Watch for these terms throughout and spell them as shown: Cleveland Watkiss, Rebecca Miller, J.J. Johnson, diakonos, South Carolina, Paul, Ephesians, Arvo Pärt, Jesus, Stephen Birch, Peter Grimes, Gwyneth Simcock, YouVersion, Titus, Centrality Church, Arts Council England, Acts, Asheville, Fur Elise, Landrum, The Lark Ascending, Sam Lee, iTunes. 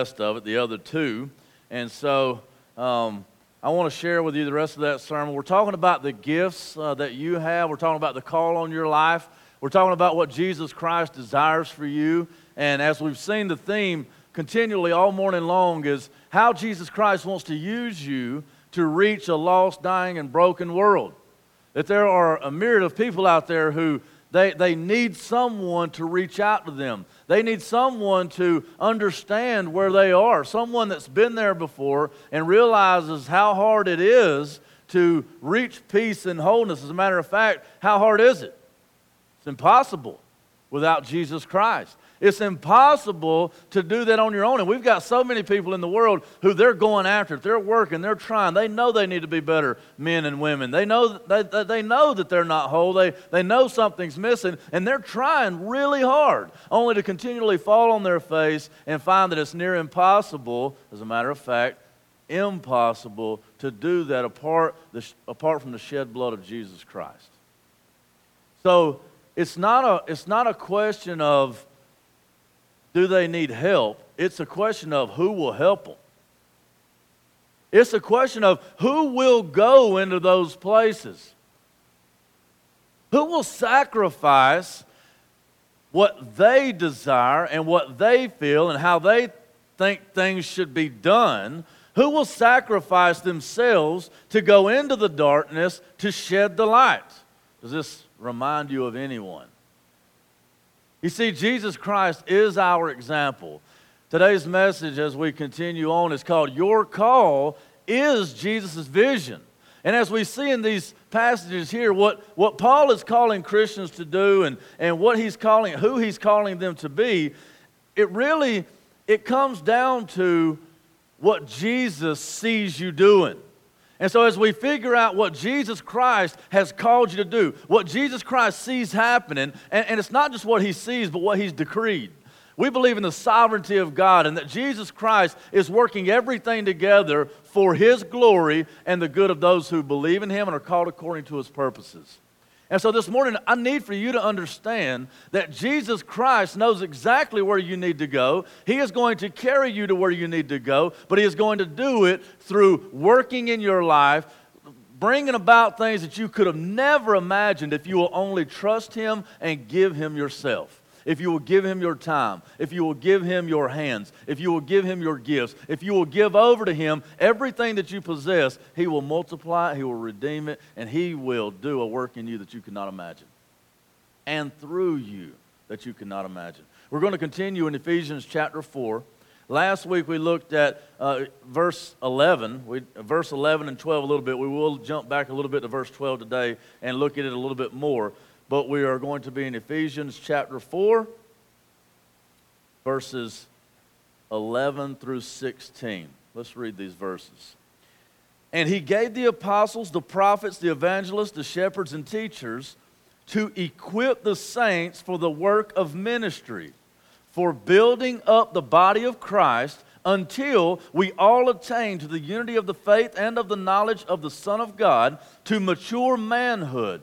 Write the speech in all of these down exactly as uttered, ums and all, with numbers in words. rest of it, the other two. And so um, I want to share with you the rest of that sermon. We're talking about the gifts uh, that you have. We're talking about the call on your life. We're talking about what Jesus Christ desires for you. And as we've seen, the theme continually all morning long is how Jesus Christ wants to use you to reach a lost, dying, and broken world. That there are a myriad of people out there who They they need someone to reach out to them. They need someone to understand where they are, someone that's been there before and realizes how hard it is to reach peace and wholeness. As a matter of fact, how hard is it? It's impossible without Jesus Christ. It's impossible to do that on your own. And we've got so many people in the world who they're going after it. They're working. They're trying. They know they need to be better men and women. They know that they, they know that they're not whole. They, they know something's missing. And they're trying really hard, only to continually fall on their face and find that it's near impossible, as a matter of fact, impossible to do that apart, the, apart from the shed blood of Jesus Christ. So it's not a, it's not a question of, do they need help? It's a question of who will help them. It's a question of who will go into those places. Who will sacrifice what they desire and what they feel and how they think things should be done? Who will sacrifice themselves to go into the darkness to shed the light? Does this remind you of anyone? You see, Jesus Christ is our example. Today's message, as we continue on, is called Your Call is Jesus' Vision. And as we see in these passages here, what, what Paul is calling Christians to do and, and what he's calling, who he's calling them to be, it really, it comes down to what Jesus sees you doing. And so as we figure out what Jesus Christ has called you to do, what Jesus Christ sees happening, and, and it's not just what he sees, but what he's decreed. We believe in the sovereignty of God and that Jesus Christ is working everything together for his glory and the good of those who believe in him and are called according to his purposes. And so this morning, I need for you to understand that Jesus Christ knows exactly where you need to go. He is going to carry you to where you need to go, but he is going to do it through working in your life, bringing about things that you could have never imagined if you will only trust him and give him yourself. If you will give him your time, if you will give him your hands, if you will give him your gifts, if you will give over to him everything that you possess, he will multiply, he will redeem it, and he will do a work in you that you cannot imagine. And through you that you cannot imagine. We're going to continue in Ephesians chapter four. Last week we looked at uh, verse eleven, we, verse eleven and twelve a little bit. We will jump back a little bit to verse twelve today and look at it a little bit more. But we are going to be in Ephesians chapter four, verses eleven through sixteen. Let's read these verses. And he gave the apostles, the prophets, the evangelists, the shepherds, and teachers to equip the saints for the work of ministry, for building up the body of Christ until we all attain to the unity of the faith and of the knowledge of the Son of God, to mature manhood,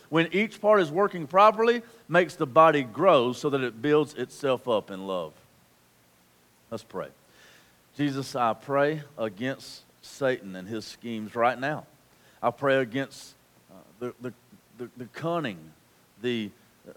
when each part is working properly, makes the body grow so that it builds itself up in love. Let's pray. Jesus, I pray against Satan and his schemes right now. I pray against uh, the, the, the, the cunning, the... Uh,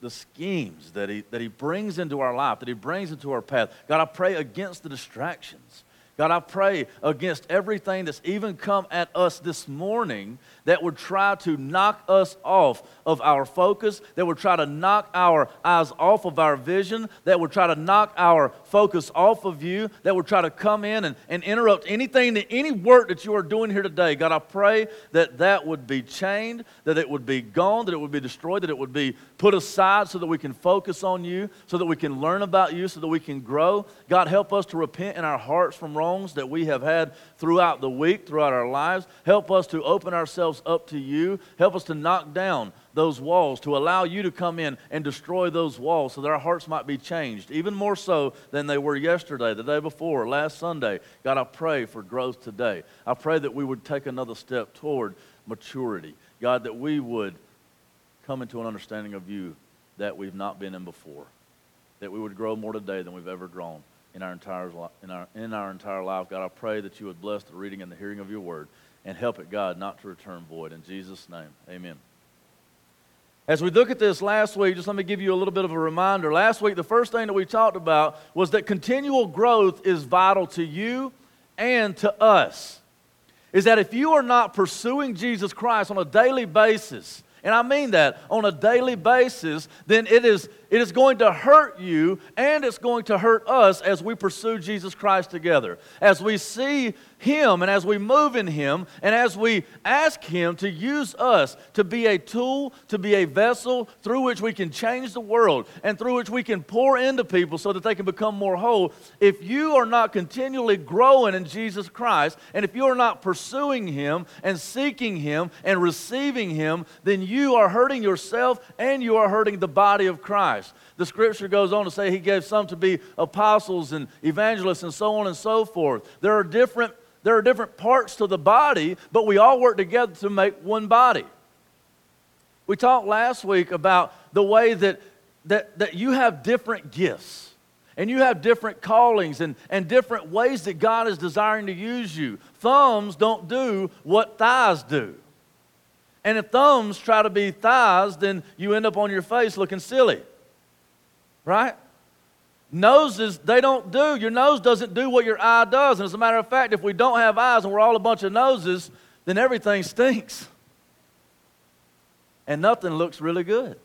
the schemes that he, that he brings into our life, that he brings into our path. God, I pray against the distractions. God, I pray against everything that's even come at us this morning that would try to knock us off of our focus, that would try to knock our eyes off of our vision, that would try to knock our focus off of you, that would try to come in and, and interrupt anything, any work that you are doing here today. God, I pray that that would be chained, that it would be gone, that it would be destroyed, that it would be put aside so that we can focus on you, so that we can learn about you, so that we can grow. God, help us to repent in our hearts from wrongs that we have had throughout the week, throughout our lives. Help us to open ourselves up to you. Help us to knock down those walls, to allow you to come in and destroy those walls so that our hearts might be changed, even more so than they were yesterday, the day before, last Sunday. God, I pray for growth today. I pray that we would take another step toward maturity. God, that we would come into an understanding of you that we've not been in before, that we would grow more today than we've ever grown in our entire, in our, in our entire life. God, I pray that you would bless the reading and the hearing of your word and help it, God, not to return void. In Jesus' name, amen. As we look at this last week, just let me give you a little bit of a reminder. Last week, the first thing that we talked about was that continual growth is vital to you and to us. Is that if you are not pursuing Jesus Christ on a daily basis, and I mean that on a daily basis, then it is, it is going to hurt you and it's going to hurt us as we pursue Jesus Christ together. As we see him and as we move in him and as we ask him to use us to be a tool, to be a vessel through which we can change the world and through which we can pour into people so that they can become more whole. If you are not continually growing in Jesus Christ and if you are not pursuing him and seeking him and receiving him, then you You are hurting yourself and you are hurting the body of Christ. The scripture goes on to say he gave some to be apostles and evangelists and so on and so forth. There are different, there are different parts to the body, but we all work together to make one body. We talked last week about the way that, that, that you have different gifts. And you have different callings and, and different ways that God is desiring to use you. Thumbs don't do what thighs do. And if thumbs try to be thighs, then you end up on your face looking silly, right? Noses, they don't do. Your nose doesn't do what your eye does. And as a matter of fact, if we don't have eyes and we're all a bunch of noses, then everything stinks. And nothing looks really good.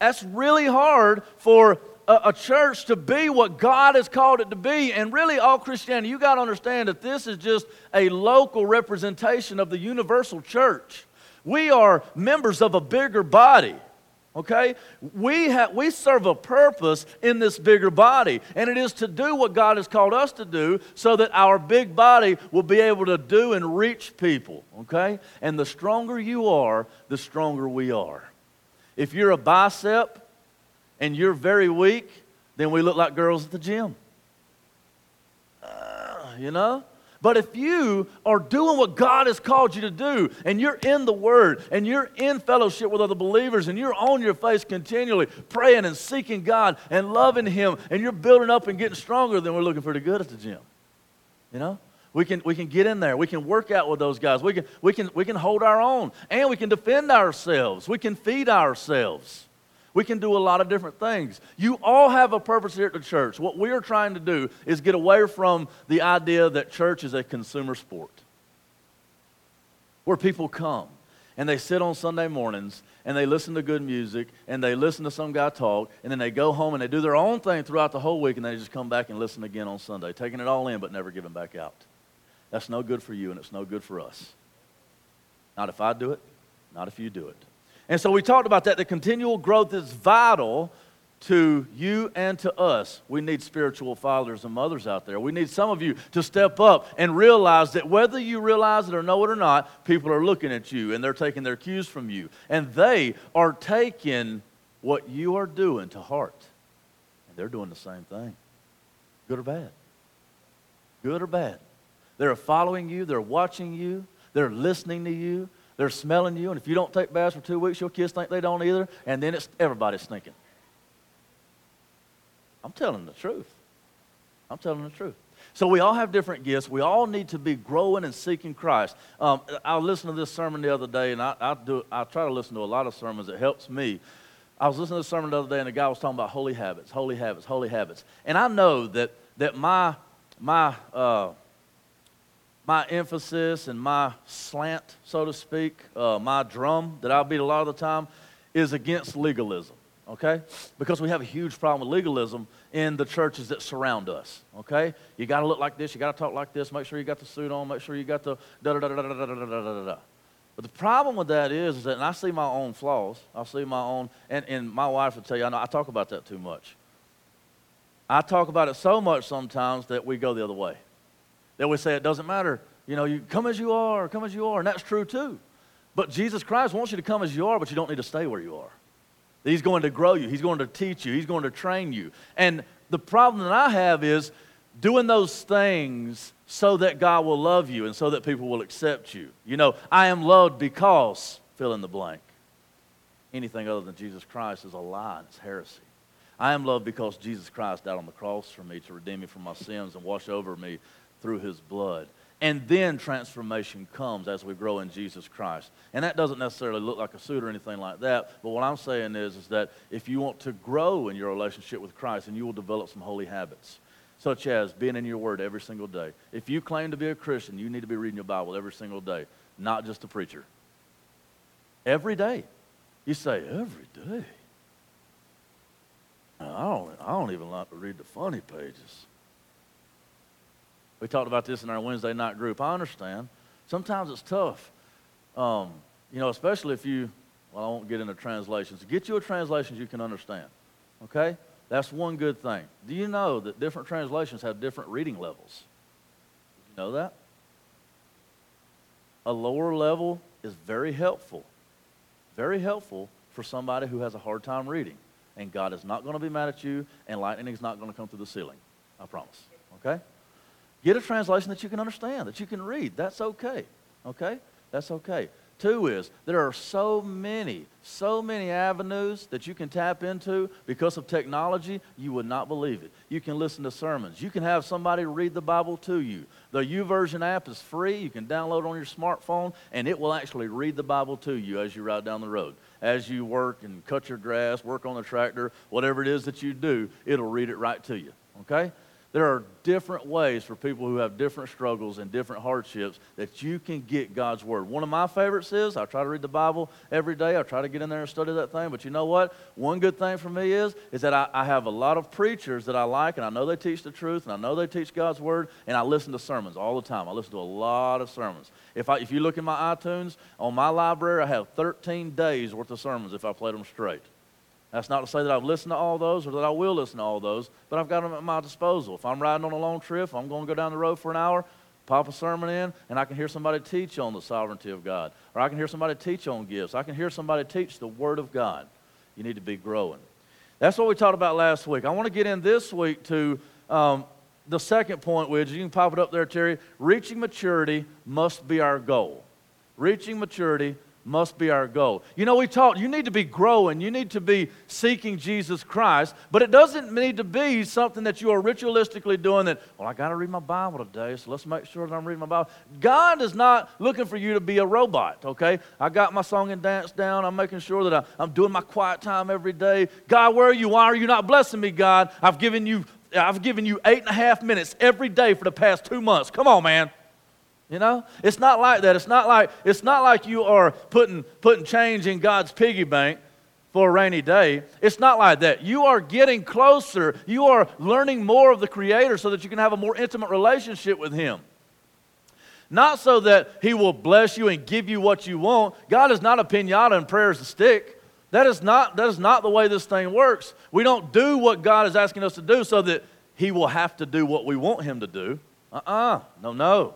That's really hard for a, a church to be what God has called it to be. And really all Christianity, you got to understand that this is just a local representation of the universal church. We are members of a bigger body, okay? We have, we serve a purpose in this bigger body, and it is to do what God has called us to do so that our big body will be able to do and reach people, okay? And the stronger you are, the stronger we are. If you're a bicep and you're very weak, then we look like girls at the gym, uh, you know? But if you are doing what God has called you to do, and you're in the Word, and you're in fellowship with other believers, and you're on your face continually praying and seeking God and loving him, and you're building up and getting stronger, then we're looking pretty good at the gym. You know? We can, we can get in there. We can work out with those guys. We can, we can, we can hold our own, and we can defend ourselves. We can feed ourselves. We can do a lot of different things. You all have a purpose here at the church. What we are trying to do is get away from the idea that church is a consumer sport, where people come and they sit on Sunday mornings and they listen to good music and they listen to some guy talk and then they go home and they do their own thing throughout the whole week and they just come back and listen again on Sunday, taking it all in but never giving back out. That's no good for you and it's no good for us. Not if I do it, not if you do it. And so we talked about that, the continual growth is vital to you and to us. We need spiritual fathers and mothers out there. We need some of you to step up and realize that whether you realize it or know it or not, people are looking at you and they're taking their cues from you. And they are taking what you are doing to heart. And they're doing the same thing, good or bad. Good or bad. They're following you. They're watching you. They're listening to you. They're smelling you, and if you don't take baths for two weeks, your kids think they don't either, and then it's everybody's stinking. I'm telling the truth. I'm telling the truth. So we all have different gifts. We all need to be growing and seeking Christ. Um, I listened to this sermon the other day, and I, I do. I try to listen to a lot of sermons. It helps me. I was listening to a sermon the other day, and a guy was talking about holy habits, holy habits, holy habits. And I know that that my my. Uh, My emphasis and my slant, so to speak, uh, my drum that I beat a lot of the time is against legalism, okay? Because we have a huge problem with legalism in the churches that surround us, okay? You got to look like this. You got to talk like this. Make sure you got the suit on. Make sure you got the da da da da da da da da da. But the problem with that is, is that, and I see my own flaws. I see my own, and, and my wife will tell you, I know I talk about that too much. I talk about it so much sometimes that we go the other way. That we say it doesn't matter. You know, you come as you are, come as you are, and that's true too. But Jesus Christ wants you to come as you are, but you don't need to stay where you are. He's going to grow you. He's going to teach you. He's going to train you. And the problem that I have is doing those things so that God will love you and so that people will accept you. You know, I am loved because, fill in the blank. Anything other than Jesus Christ is a lie and it's heresy. I am loved because Jesus Christ died on the cross for me to redeem me from my sins and wash over me through his blood. And then transformation comes as we grow in Jesus Christ. And that doesn't necessarily look like a suit or anything like that, but what I'm saying is, is that if you want to grow in your relationship with Christ, then you will develop some holy habits, such as being in your word every single day. If you claim to be a Christian, you need to be reading your Bible every single day, not just the preacher. Every day. You say, every day? I don't, I don't even like to read the funny pages. We talked about this in our Wednesday night group. I understand. Sometimes it's tough. Um, you know, especially if you, well, I won't get into translations. Get you a translation you can understand, okay? That's one good thing. Do you know that different translations have different reading levels? Did you know that? A lower level is very helpful, very helpful for somebody who has a hard time reading. And God is not going to be mad at you, and lightning is not going to come through the ceiling. I promise, okay? Get a translation that you can understand, that you can read. That's okay, okay? That's okay. Two is, there are so many, so many avenues that you can tap into because of technology, you would not believe it. You can listen to sermons. You can have somebody read the Bible to you. The YouVersion app is free. You can download on your smartphone, and it will actually read the Bible to you as you ride down the road. As you work and cut your grass, work on the tractor, whatever it is that you do, it'll read it right to you, okay? There are different ways for people who have different struggles and different hardships that you can get God's Word. One of my favorites is I try to read the Bible every day. I try to get in there and study that thing. But you know what? One good thing for me is, is that I, I have a lot of preachers that I like, and I know they teach the truth, and I know they teach God's Word, and I listen to sermons all the time. I listen to a lot of sermons. If, I, if you look in my iTunes, on my library, I have thirteen days worth of sermons if I played them straight. That's not to say that I've listened to all those or that I will listen to all those, but I've got them at my disposal. If I'm riding on a long trip, I'm going to go down the road for an hour, pop a sermon in, and I can hear somebody teach on the sovereignty of God, or I can hear somebody teach on gifts. I can hear somebody teach the Word of God. You need to be growing. That's what we talked about last week. I want to get in this week to um, the second point, which you can pop it up there, Terry. Reaching maturity must be our goal. Reaching maturity must be our goal. You know, we taught you need to be growing, you need to be seeking Jesus Christ, but it doesn't need to be something that you are ritualistically doing that, well, I got to read my Bible today, so let's make sure that I'm reading my Bible. God is not looking for you to be a robot, okay? I got my song and dance down. I'm making sure that I, I'm doing my quiet time every day. God, where are you? Why are you not blessing me, God? I've given you, I've given you eight and a half minutes every day for the past two months. Come on, man. You know, it's not like that. It's not like it's not like you are putting putting change in God's piggy bank for a rainy day. It's not like that. You are getting closer. You are learning more of the Creator so that you can have a more intimate relationship with Him. Not so that He will bless you and give you what you want. God is not a piñata and prayer is a stick. That is not that is not the way this thing works. We don't do what God is asking us to do so that He will have to do what we want Him to do. Uh-uh. No, no.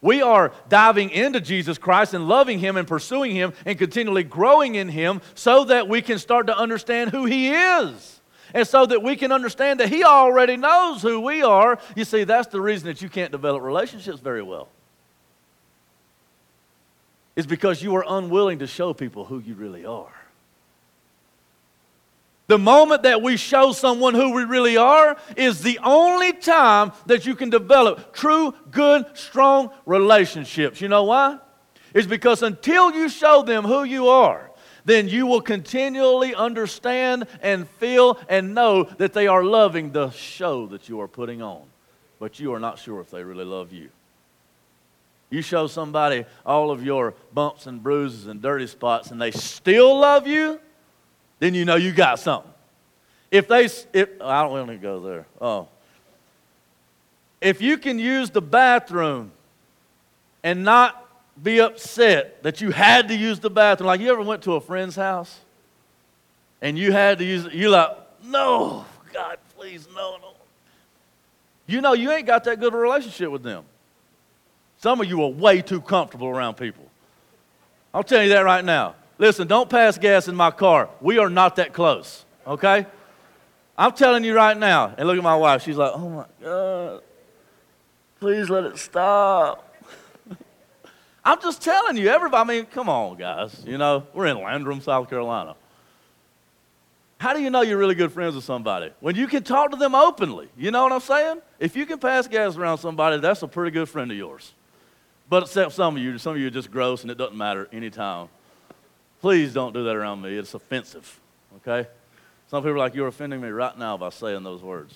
We are diving into Jesus Christ and loving Him and pursuing Him and continually growing in Him so that we can start to understand who He is and so that we can understand that He already knows who we are. You see, that's the reason that you can't develop relationships very well. It's because you are unwilling to show people who you really are. The moment that we show someone who we really are is the only time that you can develop true, good, strong relationships. You know why? It's because until you show them who you are, then you will continually understand and feel and know that they are loving the show that you are putting on. But you are not sure if they really love you. You show somebody all of your bumps and bruises and dirty spots and they still love you, then you know you got something. If they, if, I don't want to go there. Oh, if you can use the bathroom and not be upset that you had to use the bathroom. Like, you ever went to a friend's house and you had to use it? You're like, no, God, please, no, no. You know, you ain't got that good of a relationship with them. Some of you are way too comfortable around people. I'll tell you that right now. Listen, don't pass gas in my car. We are not that close, okay? I'm telling you right now. And look at my wife. She's like, oh, my God. Please let it stop. I'm just telling you. Everybody, I mean, come on, guys. You know, we're in Landrum, South Carolina. How do you know you're really good friends with somebody? When you can talk to them openly. You know what I'm saying? If you can pass gas around somebody, that's a pretty good friend of yours. But except some of you, some of you are just gross and it doesn't matter any time. Please don't do that around me. It's offensive, okay? Some people are like, you're offending me right now by saying those words.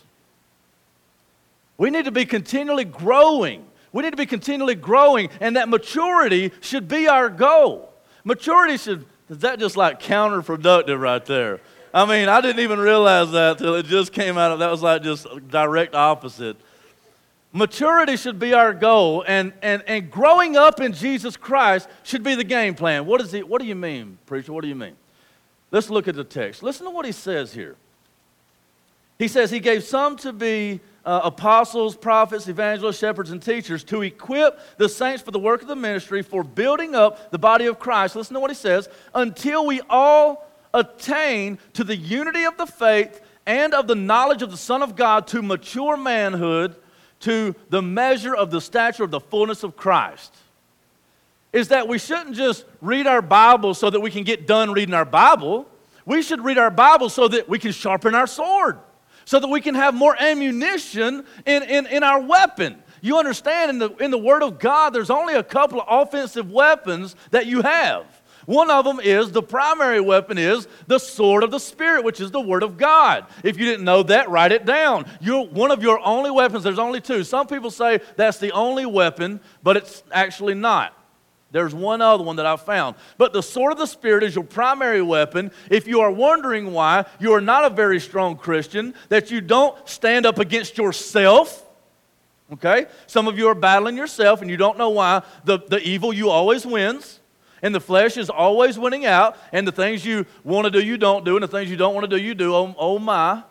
We need to be continually growing. We need to be continually growing, and that maturity should be our goal. Maturity should, is that just like counterproductive right there? I mean, I didn't even realize that till it just came out of, that was like just direct opposite. Maturity should be our goal, and, and, and growing up in Jesus Christ should be the game plan. What is it? What do you mean, preacher? What do you mean? Let's look at the text. Listen to what he says here. He says he gave some to be uh, apostles, prophets, evangelists, shepherds, and teachers to equip the saints for the work of the ministry, for building up the body of Christ. Listen to what he says. Until we all attain to the unity of the faith and of the knowledge of the Son of God, to mature manhood, to the measure of the stature of the fullness of Christ. Is that we shouldn't just read our Bible so that we can get done reading our Bible. We should read our Bible so that we can sharpen our sword, so that we can have more ammunition in, in, in our weapon. You understand, in the, in the Word of God, there's only a couple of offensive weapons that you have. One of them is, the primary weapon is the sword of the Spirit, which is the Word of God. If you didn't know that, write it down. You're, one of your only weapons, there's only two. Some people say that's the only weapon, but it's actually not. There's one other one that I found. But the sword of the Spirit is your primary weapon. If you are wondering why you are not a very strong Christian, that you don't stand up against yourself, okay? Some of you are battling yourself and you don't know why. The, the evil you always wins, and the flesh is always winning out, and the things you want to do, you don't do, and the things you don't want to do, you do. Oh, oh my.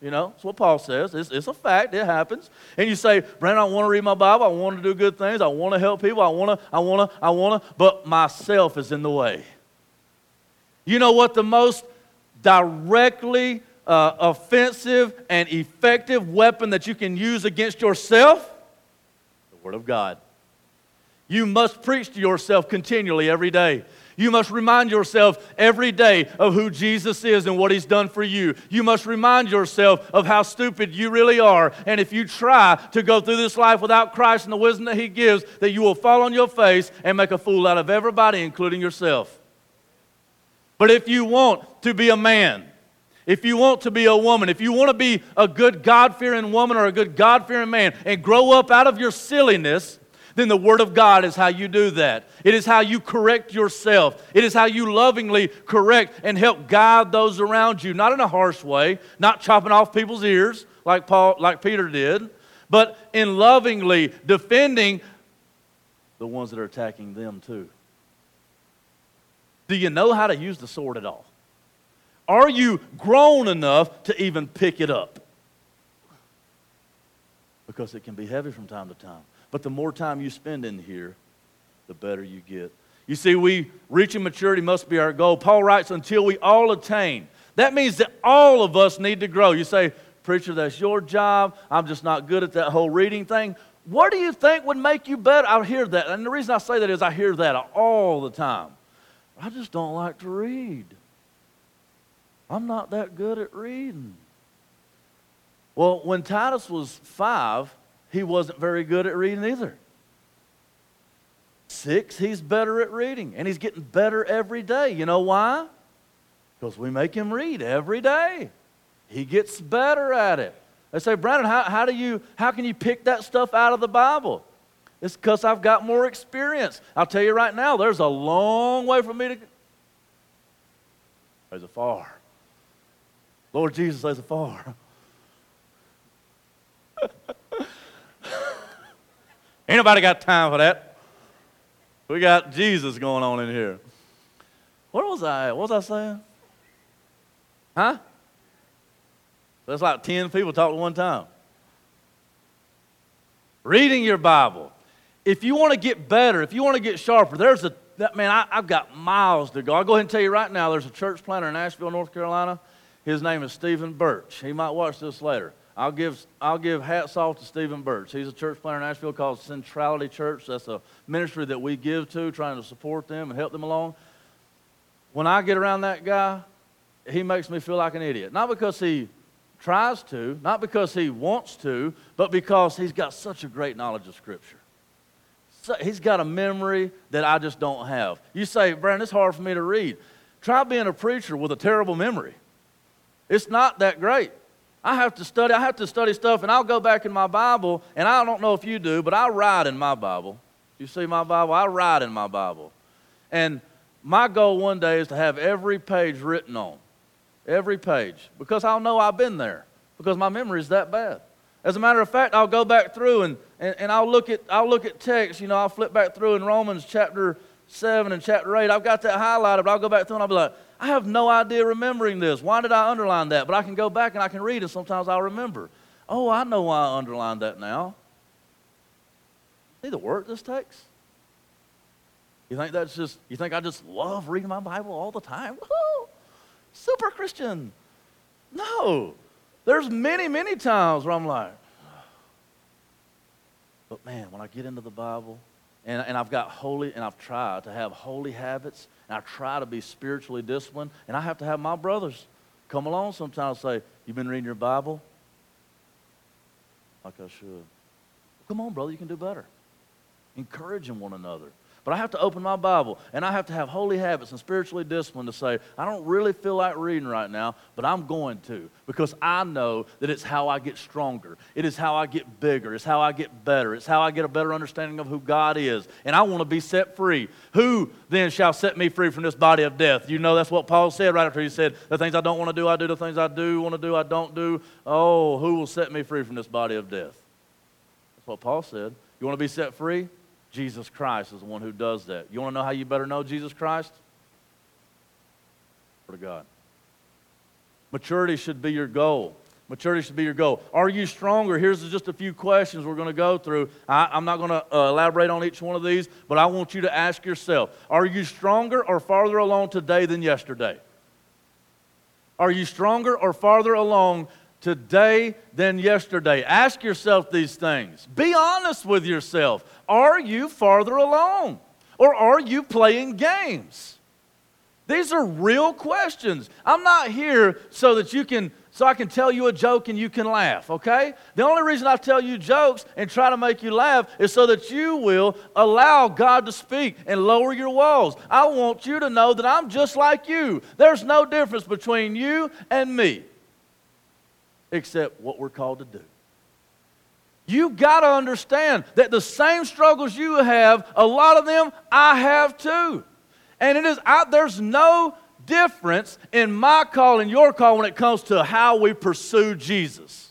You know, that's what Paul says. It's, it's a fact. It happens. And you say, Brandon, I want to read my Bible. I want to do good things. I want to help people. I want to, I want to, I want to. But myself is in the way. You know what the most directly uh, offensive and effective weapon that you can use against yourself? The Word of God. You must preach to yourself continually every day. You must remind yourself every day of who Jesus is and what He's done for you. You must remind yourself of how stupid you really are. And if you try to go through this life without Christ and the wisdom that He gives, that you will fall on your face and make a fool out of everybody, including yourself. But if you want to be a man, if you want to be a woman, if you want to be a good God-fearing woman or a good God-fearing man and grow up out of your silliness, then the Word of God is how you do that. It is how you correct yourself. It is how you lovingly correct and help guide those around you, not in a harsh way, not chopping off people's ears like Paul, like Peter did, but in lovingly defending the ones that are attacking them too. Do you know how to use the sword at all? Are you grown enough to even pick it up? Because it can be heavy from time to time. But the more time you spend in here, the better you get. You see, we reaching maturity must be our goal. Paul writes, until we all attain. That means that all of us need to grow. You say, preacher, that's your job. I'm just not good at that whole reading thing. What do you think would make you better? I hear that. And the reason I say that is I hear that all the time. I just don't like to read. I'm not that good at reading. Well, when Titus was five, he wasn't very good at reading either. Six, he's better at reading, and he's getting better every day. You know why? Because we make him read every day. He gets better at it. They say, Brandon, how, how do you, how can you pick that stuff out of the Bible? It's because I've got more experience. I'll tell you right now, there's a long way for me to go. There's a far. Lord Jesus, there's a far. Anybody got time for that? We got Jesus going on in here. Where was I at? What was I saying? Huh? That's like ten people talking at one time. Reading your Bible. If you want to get better, if you want to get sharper, there's a, that, man, I, I've got miles to go. I'll go ahead and tell you right now, there's a church planter in Asheville, North Carolina. His name is Stephen Birch. He might watch this later. I'll give, I'll give hats off to Stephen Birch. He's a church planter in Asheville called Centrality Church. That's a ministry that we give to, trying to support them and help them along. When I get around that guy, he makes me feel like an idiot. Not because he tries to, not because he wants to, but because he's got such a great knowledge of Scripture. So he's got a memory that I just don't have. You say, Brandon, it's hard for me to read. Try being a preacher with a terrible memory. It's not that great. I have to study. I have to study stuff, and I'll go back in my Bible, and I don't know if you do, but I write in my Bible. You see my Bible? I write in my Bible. And my goal one day is to have every page written on, every page, because I'll know I've been there, because my memory is that bad. As a matter of fact, I'll go back through and, and, and I'll look at I'll look at text. You know, I'll flip back through in Romans chapter seven and chapter eight. I've got that highlighted, but I'll go back through and I'll be like, I have no idea remembering this. Why did I underline that? But I can go back and I can read, and sometimes I'll remember. Oh, I know why I underlined that now. See the work this takes? You think that's just, you think I just love reading my Bible all the time? Woo-hoo! Super Christian. No. There's many, many times where I'm like, but man, when I get into the Bible, and, and I've got holy, and I've tried to have holy habits, and I try to be spiritually disciplined, and I have to have my brothers come along sometimes and say, you've been reading your Bible? Like I should. Well, come on, brother, you can do better. Encouraging one another. But I have to open my Bible, and I have to have holy habits and spiritually discipline to say, I don't really feel like reading right now, but I'm going to, because I know that it's how I get stronger. It is how I get bigger. It's how I get better. It's how I get a better understanding of who God is, and I want to be set free. Who then shall set me free from this body of death? You know, that's what Paul said right after he said, the things I don't want to do, I do. The things I do want to do, I don't do. Oh, who will set me free from this body of death? That's what Paul said. You want to be set free? Jesus Christ is the one who does that. You want to know how you better know Jesus Christ? Word of God. Maturity should be your goal. Maturity should be your goal. Are you stronger? Here's just a few questions we're going to go through. I, I'm not going to uh, elaborate on each one of these, but I want you to ask yourself, are you stronger or farther along today than yesterday? Are you stronger or farther along today than yesterday? Ask yourself these things. Be honest with yourself. Are you farther along? Or are you playing games? These are real questions. I'm not here so that you can, so I can tell you a joke and you can laugh, okay? The only reason I tell you jokes and try to make you laugh is so that you will allow God to speak and lower your walls. I want you to know that I'm just like you. There's no difference between you and me, except what we're called to do. You've got to understand that the same struggles you have, a lot of them I have too. And it is I, there's no difference in my call and your call when it comes to how we pursue Jesus.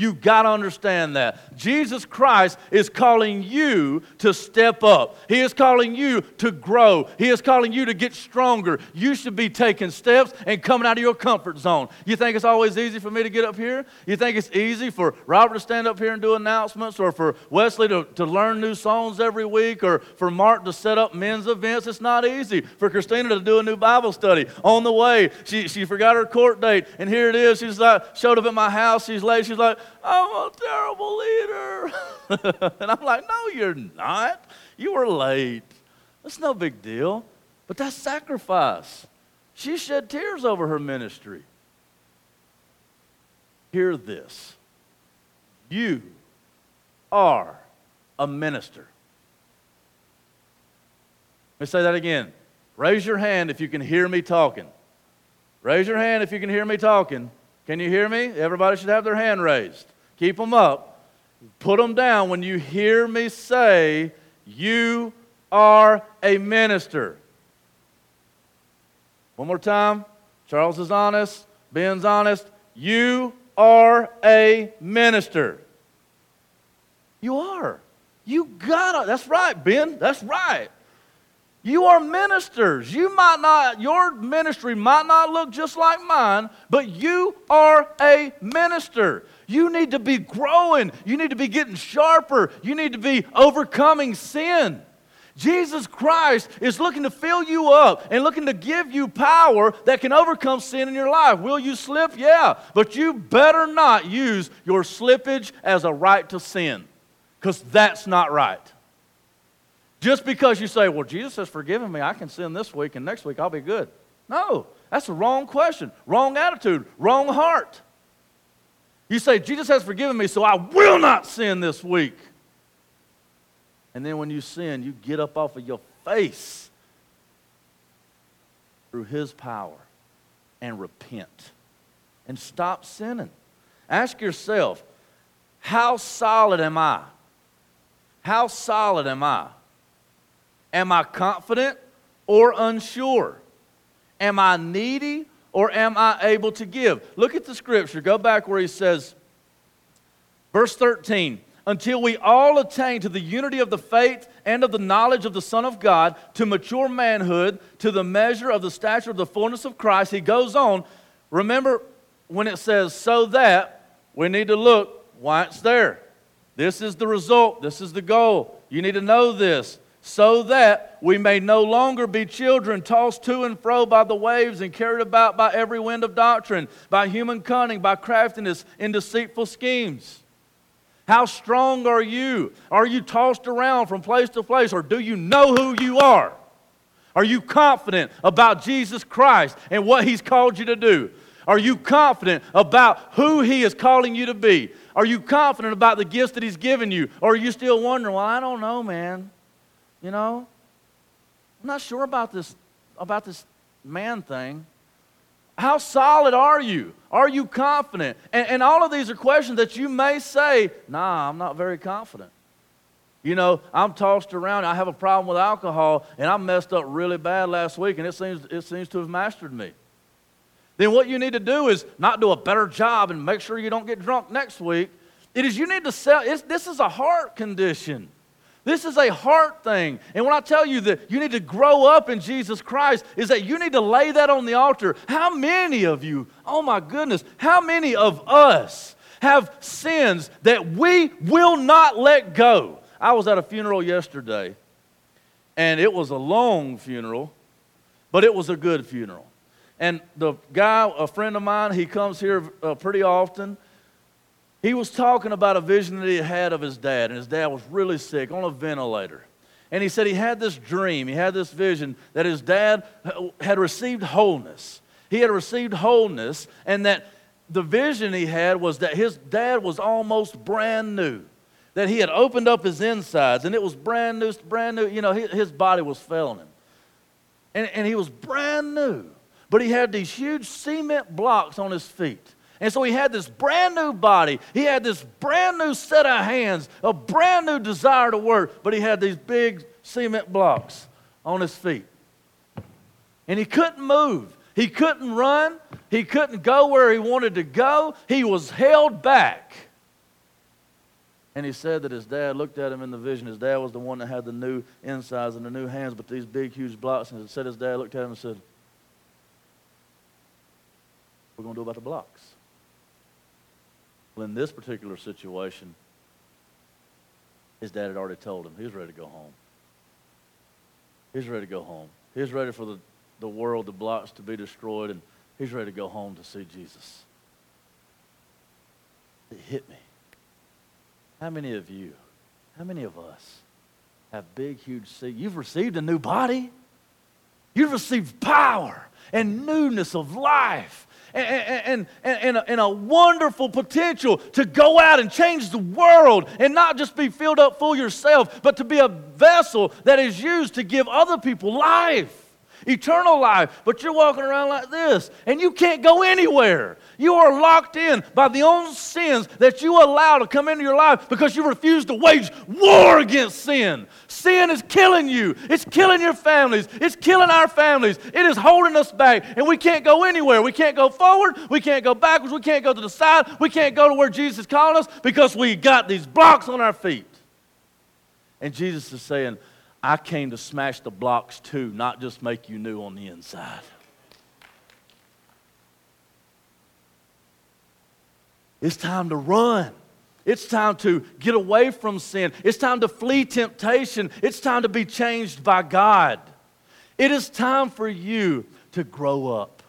You've got to understand that. Jesus Christ is calling you to step up. He is calling you to grow. He is calling you to get stronger. You should be taking steps and coming out of your comfort zone. You think it's always easy for me to get up here? You think it's easy for Robert to stand up here and do announcements, or for Wesley to, to learn new songs every week, or for Mark to set up men's events? It's not easy. For Christina to do a new Bible study on the way. She, she forgot her court date, and here it is. She's like, showed up at my house. She's late. She's like, I'm a terrible leader. And I'm like, no, you're not. You were late. That's no big deal. But that's sacrifice. She shed tears over her ministry. Hear this. You are a minister. Let me say that again. Raise your hand if you can hear me talking. Raise your hand if you can hear me talking. Can you hear me? Everybody should have their hand raised. Keep them up. Put them down when you hear me say, you are a minister. One more time. Charles is honest. Ben's honest. You are a minister. You are. You gotta. That's right, Ben. That's right. You are ministers. You might not, your ministry might not look just like mine, but you are a minister. You need to be growing. You need to be getting sharper. You need to be overcoming sin. Jesus Christ is looking to fill you up and looking to give you power that can overcome sin in your life. Will you slip? Yeah. But you better not use your slippage as a right to sin, because that's not right. Just because you say, well, Jesus has forgiven me, I can sin this week and next week I'll be good. No, that's the wrong question, wrong attitude, wrong heart. You say, Jesus has forgiven me, so I will not sin this week. And then when you sin, you get up off of your face through His power and repent and stop sinning. Ask yourself, how solid am I? How solid am I? Am I confident or unsure? Am I needy or am I able to give? Look at the scripture. Go back where he says, verse thirteen, until we all attain to the unity of the faith and of the knowledge of the Son of God, to mature manhood, to the measure of the stature of the fullness of Christ. He goes on. Remember when it says, so that, we need to look why it's there. This is the result. This is the goal. You need to know this. So that we may no longer be children tossed to and fro by the waves and carried about by every wind of doctrine, by human cunning, by craftiness, in deceitful schemes. How strong are you? Are you tossed around from place to place, or do you know who you are? Are you confident about Jesus Christ and what He's called you to do? Are you confident about who He is calling you to be? Are you confident about the gifts that He's given you? Or are you still wondering, well, I don't know, man. You know, I'm not sure about this, about this man thing. How solid are you? Are you confident? And, and all of these are questions that you may say, nah, I'm not very confident. You know, I'm tossed around. I have a problem with alcohol, and I messed up really bad last week, and it seems, it seems to have mastered me. Then what you need to do is not do a better job and make sure you don't get drunk next week. It is you need to sell. It's, this is a heart condition. This is a heart thing. And when I tell you that you need to grow up in Jesus Christ, is that you need to lay that on the altar. How many of you, oh my goodness, how many of us have sins that we will not let go? I was at a funeral yesterday, and it was a long funeral, but it was a good funeral. And the guy, a friend of mine, he comes here uh, pretty often. He was talking about a vision that he had of his dad, and his dad was really sick on a ventilator. And he said he had this dream, he had this vision that his dad had received wholeness. He had received wholeness, and that the vision he had was that his dad was almost brand new, that he had opened up his insides, and it was brand new, brand new. You know, his body was failing him. And, and he was brand new, but he had these huge cement blocks on his feet. And so he had this brand new body. He had this brand new set of hands, a brand new desire to work, but he had these big cement blocks on his feet. And he couldn't move. He couldn't run. He couldn't go where he wanted to go. He was held back. And he said that his dad looked at him in the vision. His dad was the one that had the new insides and the new hands, but these big, huge blocks. And it said his dad looked at him and said, what are we going to do about the blocks? In this particular situation, his dad had already told him he was ready to go home. He's ready to go home. He's ready for the, the world, the blocks to be destroyed, and he's ready to go home to see Jesus. It hit me. How many of you, how many of us have big, huge seeds? You've received a new body. You've received power and newness of life. And, and, and, and a wonderful potential to go out and change the world and not just be filled up full yourself, but to be a vessel that is used to give other people life, eternal life. But you're walking around like this, and you can't go anywhere. You are locked in by the own sins that you allow to come into your life because you refuse to wage war against sin. Sin is killing you. It's killing your families. It's killing our families. It is holding us back, and we can't go anywhere. We can't go forward. We can't go backwards. We can't go to the side. We can't go to where Jesus called us because we got these blocks on our feet. And Jesus is saying, I came to smash the blocks too, not just make you new on the inside. It's time to run. It's time to get away from sin. It's time to flee temptation. It's time to be changed by God. It is time for you to grow up.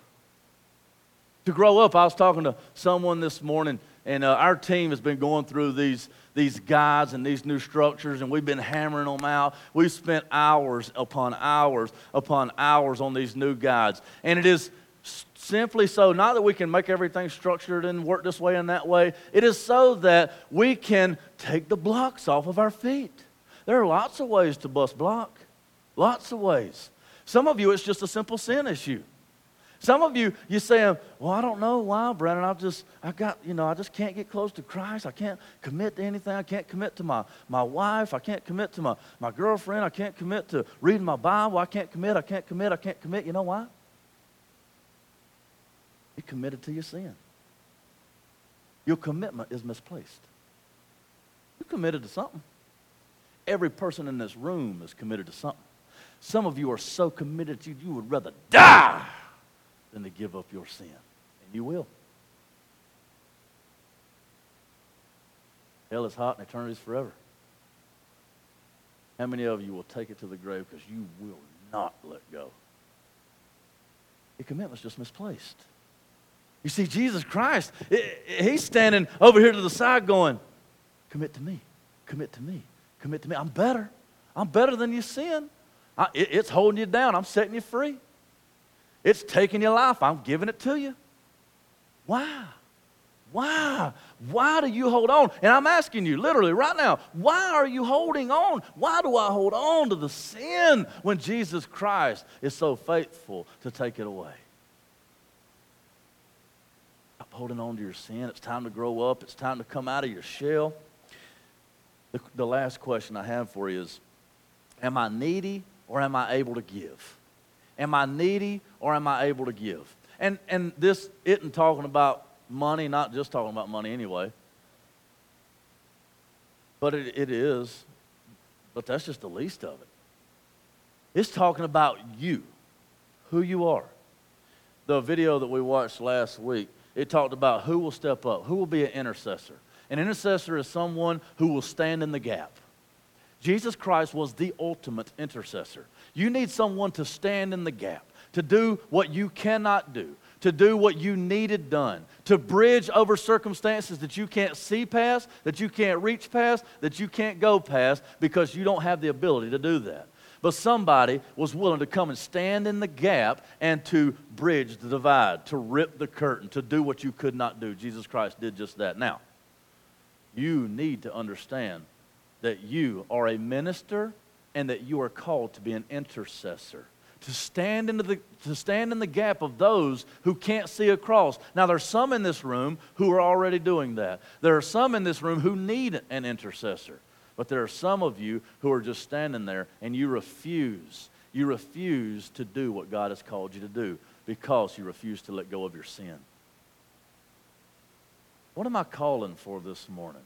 To grow up. I was talking to someone this morning, and uh, our team has been going through these, these guides and these new structures, and we've been hammering them out. We've spent hours upon hours upon hours on these new guides. And it is simply so, not that we can make everything structured and work this way and that way. It is so that we can take the blocks off of our feet. There are lots of ways to bust block. Lots of ways. Some of you, it's just a simple sin issue. Some of you, you're saying, well, I don't know why, Brandon. I just, I got, you know, I just can't get close to Christ. I can't commit to anything. I can't commit to my, my wife. I can't commit to my, my girlfriend. I can't commit to reading my Bible. I can't commit. I can't commit. I can't commit. You know why? You're committed to your sin. Your commitment is misplaced. You're committed to something. Every person in this room is committed to something. Some of you are so committed to you, you would rather die than to give up your sin. And you will. Hell is hot and eternity is forever. How many of you will take it to the grave because you will not let go? Your commitment's just misplaced. You see, Jesus Christ, he's standing over here to the side going, commit to me, commit to me, commit to me. I'm better. I'm better than your sin. I, it, it's holding you down. I'm setting you free. It's taking your life. I'm giving it to you. Why? Why? Why do you hold on? And I'm asking you literally right now, why are you holding on? Why do I hold on to the sin when Jesus Christ is so faithful to take it away? Holding on to your sin. It's time to grow up. It's time to come out of your shell. The, the last question I have for you is, am I needy or am I able to give? Am I needy or am I able to give? And and this isn't talking about money, not just talking about money anyway. But it, it is. But that's just the least of it. It's talking about you, who you are. The video that we watched last week, it talked about who will step up, who will be an intercessor. An intercessor is someone who will stand in the gap. Jesus Christ was the ultimate intercessor. You need someone to stand in the gap, to do what you cannot do, to do what you needed done, to bridge over circumstances that you can't see past, that you can't reach past, that you can't go past because you don't have the ability to do that. But somebody was willing to come and stand in the gap and to bridge the divide, to rip the curtain, to do what you could not do. Jesus Christ did just that. Now, you need to understand that you are a minister and that you are called to be an intercessor, to stand into the, to stand in the gap of those who can't see across. Now, there's some in this room who are already doing that. There are some in this room who need an intercessor. But there are some of you who are just standing there and you refuse. You refuse to do what God has called you to do because you refuse to let go of your sin. What am I calling for this morning?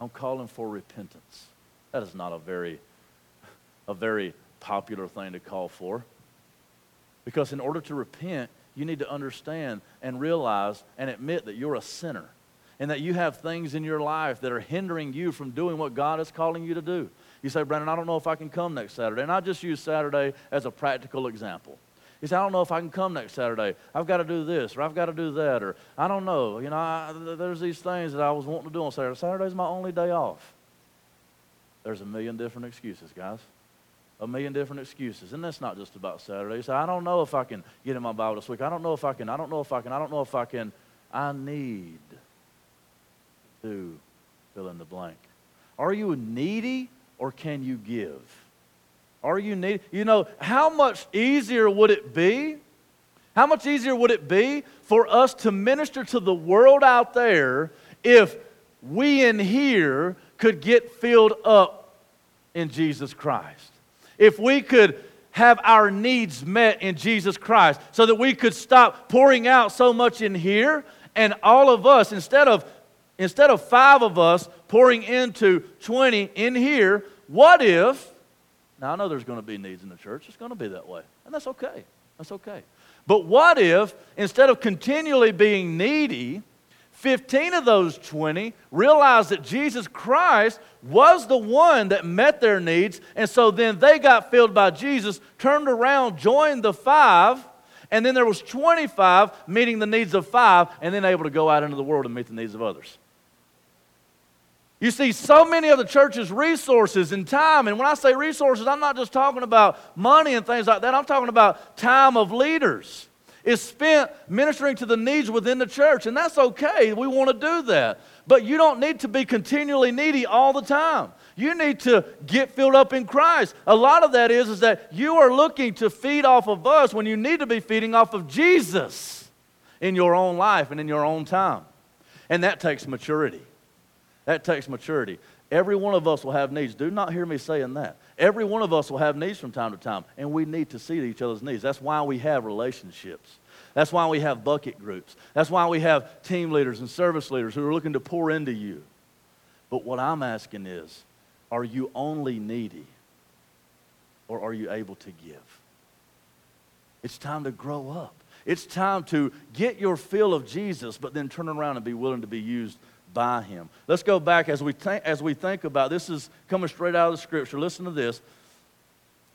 I'm calling for repentance. That is not a very, a very popular thing to call for. Because in order to repent, you need to understand and realize and admit that you're a sinner. And that you have things in your life that are hindering you from doing what God is calling you to do. You say, Brandon, I don't know if I can come next Saturday. And I just use Saturday as a practical example. You say, I don't know if I can come next Saturday. I've got to do this, or I've got to do that, or I don't know. You know, I, there's these things that I was wanting to do on Saturday. Saturday's my only day off. There's a million different excuses, guys. A million different excuses. And that's not just about Saturday. You say, I don't know if I can get in my Bible this week. I don't know if I can. I don't know if I can. I don't know if I can. I need to fill in the blank. Are you needy or can you give? Are you needy? You know, how much easier would it be? How much easier would it be for us to minister to the world out there if we in here could get filled up in Jesus Christ? If we could have our needs met in Jesus Christ so that we could stop pouring out so much in here and all of us, instead of Instead of five of us pouring into twenty in here, what if, Now, I know there's going to be needs in the church. It's going to be that way, and that's okay. That's okay. But what if, instead of continually being needy, fifteen of those twenty realized that Jesus Christ was the one that met their needs, and so then they got filled by Jesus, turned around, joined the five, and then there was twenty-five meeting the needs of five, and then able to go out into the world and meet the needs of others. You see, so many of the church's resources and time, and when I say resources, I'm not just talking about money and things like that. I'm talking about time of leaders. Is spent ministering to the needs within the church, and that's okay. We want to do that. But you don't need to be continually needy all the time. You need to get filled up in Christ. A lot of that is, is that you are looking to feed off of us when you need to be feeding off of Jesus in your own life and in your own time. And that takes maturity. That takes maturity. Every one of us will have needs. Do not hear me saying that. Every one of us will have needs from time to time, and we need to see each other's needs. That's why we have relationships. That's why we have bucket groups. That's why we have team leaders and service leaders who are looking to pour into you. But what I'm asking is, are you only needy, or are you able to give? It's time to grow up. It's time to get your fill of Jesus, but then turn around and be willing to be used by him. Let's go back as we think, as we think about this. Is coming straight out of the scripture. Listen to this.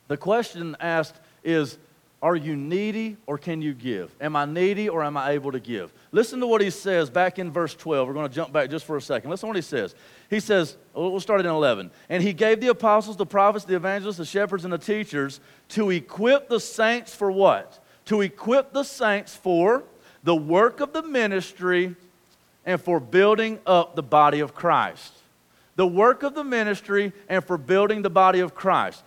The question asked is, are you needy or can you give? Am I needy or am I able to give? Listen to what he says back in verse twelve. We're going to jump back just for a second. Listen to what he says. He says, we'll start at eleven. And he gave the apostles, the prophets, the evangelists, the shepherds, and the teachers to equip the saints for what? To equip the saints for the work of the ministry and for building up the body of Christ. The work of the ministry and for building the body of Christ.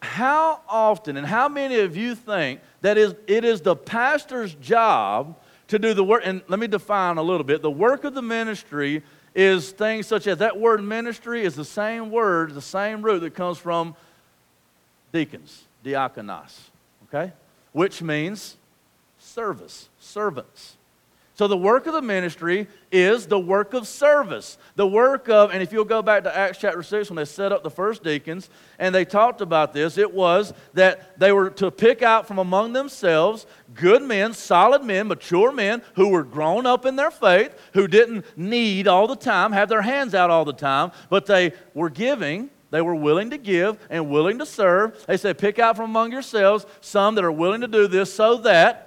How often and how many of you think that is it is the pastor's job to do the work? And let me define a little bit. The work of the ministry is things such as, that word ministry is the same word, the same root that comes from deacons, diakonos, okay? Which means service, servants. So the work of the ministry is the work of service. The work of, and if you'll go back to Acts chapter six when they set up the first deacons, and they talked about this, it was that they were to pick out from among themselves good men, solid men, mature men who were grown up in their faith, who didn't need all the time, have their hands out all the time, but they were giving. They were willing to give and willing to serve. They said, pick out from among yourselves some that are willing to do this so that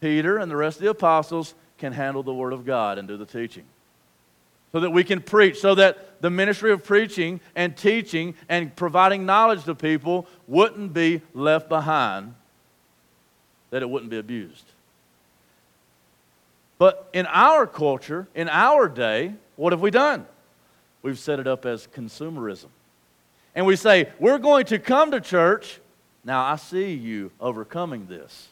Peter and the rest of the apostles can handle the Word of God and do the teaching. So that we can preach, so that the ministry of preaching and teaching and providing knowledge to people wouldn't be left behind, that it wouldn't be abused. But in our culture, in our day, what have we done? We've set it up as consumerism. And we say, we're going to come to church. Now, I see you overcoming this.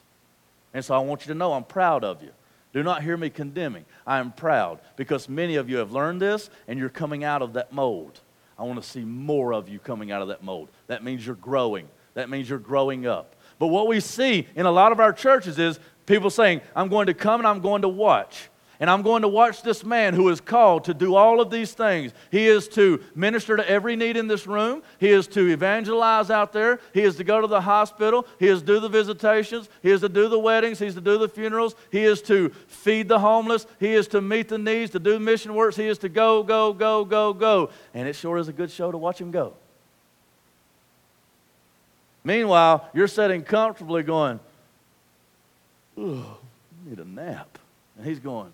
And so I want you to know I'm proud of you. Do not hear me condemning. I am proud because many of you have learned this and you're coming out of that mold. I want to see more of you coming out of that mold. That means you're growing. That means you're growing up. But what we see in a lot of our churches is people saying, I'm going to come and I'm going to watch. And I'm going to watch this man who is called to do all of these things. He is to minister to every need in this room. He is to evangelize out there. He is to go to the hospital. He is to do the visitations. He is to do the weddings. He is to do the funerals. He is to feed the homeless. He is to meet the needs, to do mission works. He is to go, go, go, go, go. And it sure is a good show to watch him go. Meanwhile, you're sitting comfortably going, oh, I need a nap. And he's going,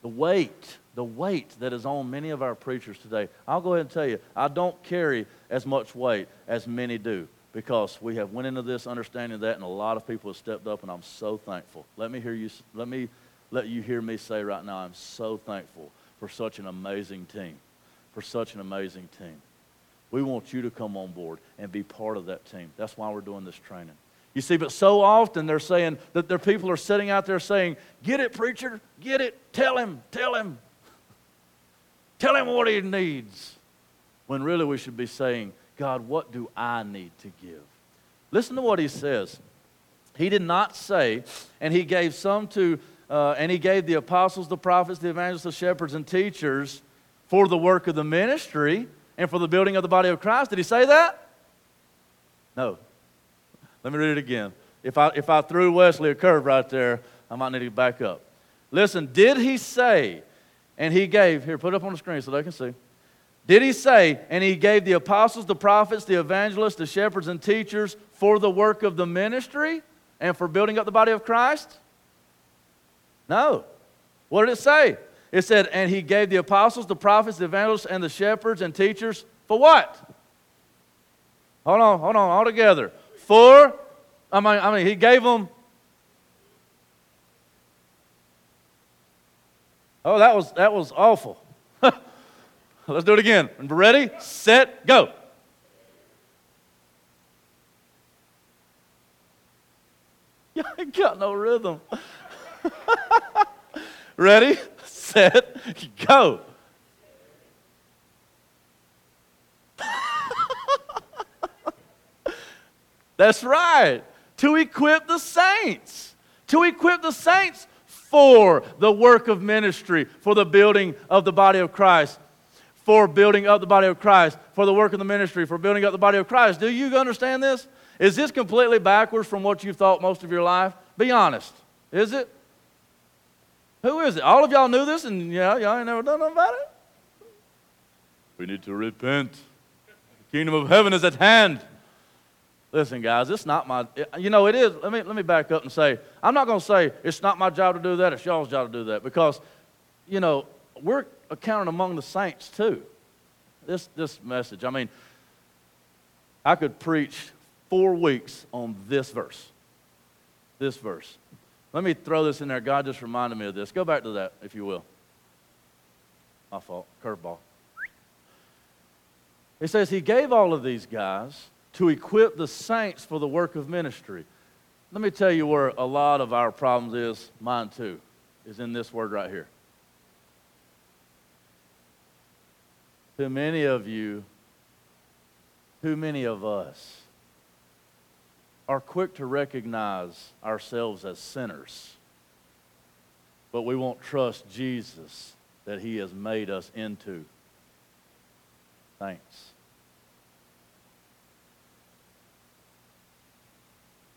the weight, the weight that is on many of our preachers today. I'll go ahead and tell you, I don't carry as much weight as many do because we have went into this understanding that, and a lot of people have stepped up, and I'm so thankful. Let me hear you. Let me let you hear me say right now, I'm so thankful for such an amazing team, for such an amazing team. We want you to come on board and be part of that team. That's why we're doing this training. You see, but so often they're saying that their people are sitting out there saying, get it, preacher, get it, tell him, tell him. Tell him what he needs. When really we should be saying, God, what do I need to give? Listen to what he says. He did not say, and he gave some to, uh, and he gave the apostles, the prophets, the evangelists, the shepherds, and teachers for the work of the ministry and for the building of the body of Christ. Did he say that? No. Let me read it again. If I, if I threw Wesley a curve right there, I might need to back up. Listen, did he say, and he gave, here, put it up on the screen so they can see. Did he say, and he gave the apostles, the prophets, the evangelists, the shepherds, and teachers for the work of the ministry and for building up the body of Christ? No. What did it say? It said, and he gave the apostles, the prophets, the evangelists, and the shepherds and teachers for what? Hold on, hold on, all together. For, I mean, I mean he gave them. Oh, that was, that was awful. Let's do it again. Ready, set, go. Yeah, I got no rhythm. Ready, set, go. That's right. To equip the saints. To equip the saints for the work of ministry, for the building of the body of Christ. For building up the body of Christ, for the work of the ministry, for building up the body of Christ. Do you understand this? Is this completely backwards from what you've thought most of your life? Be honest. Is it? Who is it? All of y'all knew this and yeah, y'all ain't never done nothing about it? We need to repent. The kingdom of heaven is at hand. Listen, guys, it's not my, you know, it is. Let me, let me back up and say, I'm not going to say it's not my job to do that, it's y'all's job to do that, because, you know, we're accounted among the saints too. This this message, I mean, I could preach four weeks on this verse. This verse. Let me throw this in there. God just reminded me of this. Go back to that, if you will. My fault. Curveball. It says he gave all of these guys to equip the saints for the work of ministry. Let me tell you where a lot of our problems is, mine too, is in this word right here. Too many of you, too many of us are quick to recognize ourselves as sinners, but we won't trust Jesus that he has made us into. Thanks.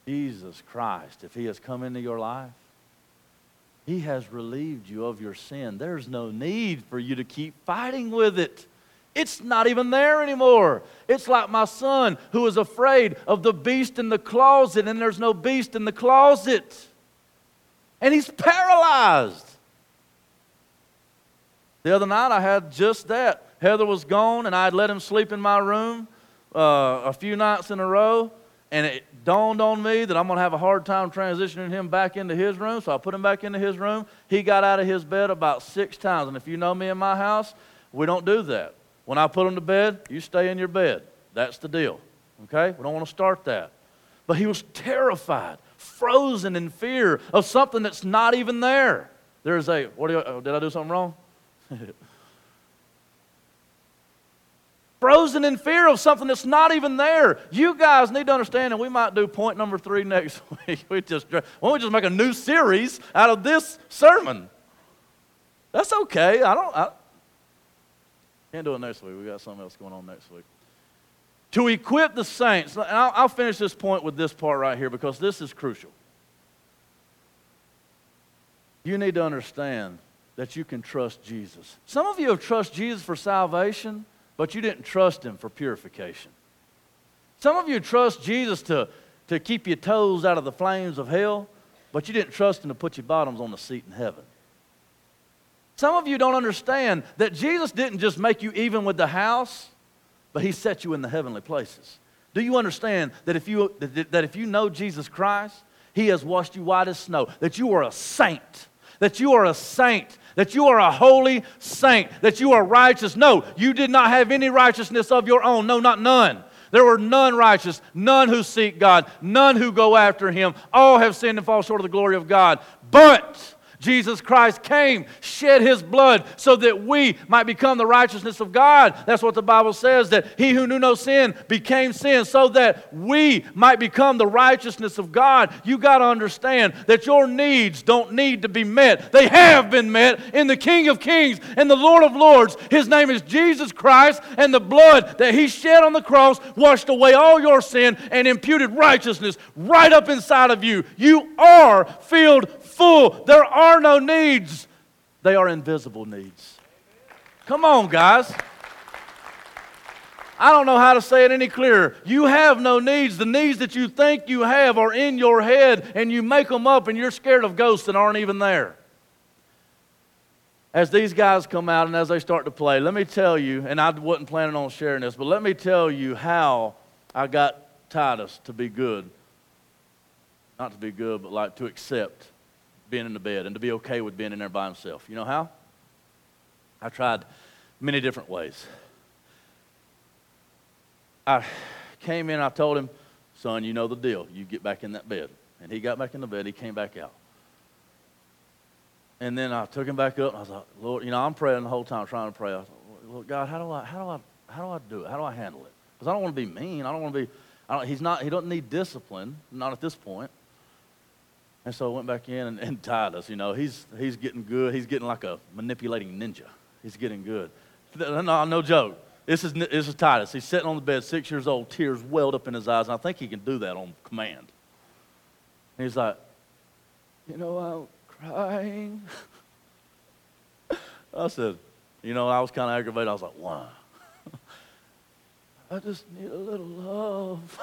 Jesus Christ, if he has come into your life, he has relieved you of your sin. There's no need for you to keep fighting with it. It's not even there anymore. It's like my son who was afraid of the beast in the closet, and there's no beast in the closet. And he's paralyzed. The other night I had just that. Heather was gone, and I had let him sleep in my room uh, a few nights in a row, and it dawned on me that I'm going to have a hard time transitioning him back into his room, so I put him back into his room. He got out of his bed about six times, and if you know me in my house, we don't do that. When I put him to bed, you stay in your bed. That's the deal, okay? We don't want to start that. But he was terrified, frozen in fear of something that's not even there. There's a, what do you, oh, did I do something wrong? Frozen in fear of something that's not even there. You guys need to understand, and we might do point number three next week. We just, why don't we just make a new series out of this sermon? That's okay. I don't... I, Can't do it next week. We got something else going on next week. To equip the saints, and I'll, I'll finish this point with this part right here because this is crucial. You need to understand that you can trust Jesus. Some of you have trusted Jesus for salvation, but you didn't trust him for purification. Some of you trust Jesus to, to keep your toes out of the flames of hell, but you didn't trust him to put your bottoms on the seat in heaven. Some of you don't understand that Jesus didn't just make you even with the house, but he set you in the heavenly places. Do you understand that if you, that if you know Jesus Christ, he has washed you white as snow, that you are a saint, that you are a saint, that you are a holy saint, that you are righteous? No, you did not have any righteousness of your own. No, not none. There were none righteous, none who seek God, none who go after him. All have sinned and fall short of the glory of God. But Jesus Christ came, shed his blood so that we might become the righteousness of God. That's what the Bible says, that he who knew no sin became sin so that we might become the righteousness of God. You got to understand that your needs don't need to be met. They have been met in the King of Kings and the Lord of Lords. His name is Jesus Christ, and the blood that he shed on the cross washed away all your sin and imputed righteousness right up inside of you. You are filled full. There are no needs. They are invisible needs. Come on, guys. I don't know how to say it any clearer. You have no needs. The needs that you think you have are in your head, and you make them up, and you're scared of ghosts that aren't even there. As these guys come out and as they start to play, let me tell you, and I wasn't planning on sharing this, but let me tell you how I got Titus to be good. Not to be good, but like to accept being in the bed and to be okay with being in there by himself. You know how? I tried many different ways. I came in, I told him, son, you know the deal. You get back in that bed. And he got back in the bed, he came back out. And then I took him back up, and I was like, Lord, you know, I'm praying the whole time, trying to pray. I was like, Lord, God, how do I, how do I, how do I do it? How do I handle it? Because I don't want to be mean. I don't want to be, I don't, he's not, he doesn't need discipline, not at this point. And so I went back in and, and Titus, you know, he's he's getting good. He's getting like a manipulating ninja. He's getting good. No, no joke. This is this is Titus. He's sitting on the bed, six years old, tears welled up in his eyes, and I think he can do that on command. And he's like, you know, I'll, crying. I said, you know, I was kind of aggravated. I was like, why? I just need a little love.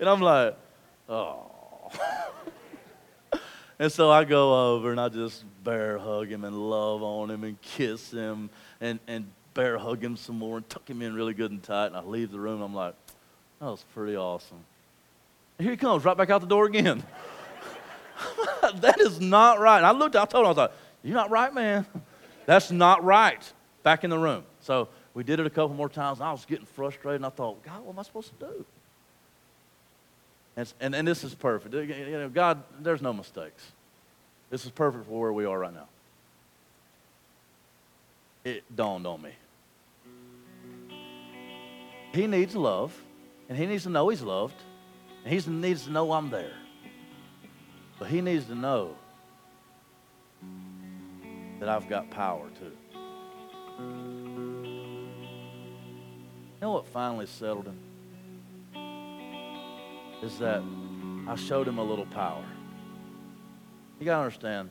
And I'm like, oh. And so I go over and I just bear hug him and love on him and kiss him and, and bear hug him some more and tuck him in really good and tight. And I leave the room and I'm like, that was pretty awesome. Here he comes, right back out the door again. That is not right. And I looked, I told him, I was like, you're not right, man. That's not right. Back in the room. So we did it a couple more times, and I was getting frustrated, and I thought, God, what am I supposed to do? And, and, and this is perfect. You know, God, there's no mistakes. This is perfect for where we are right now. It dawned on me. He needs love, and he needs to know he's loved. He needs to know I'm there. But he needs to know that I've got power too. You know what finally settled him? Is that I showed him a little power. You got to understand,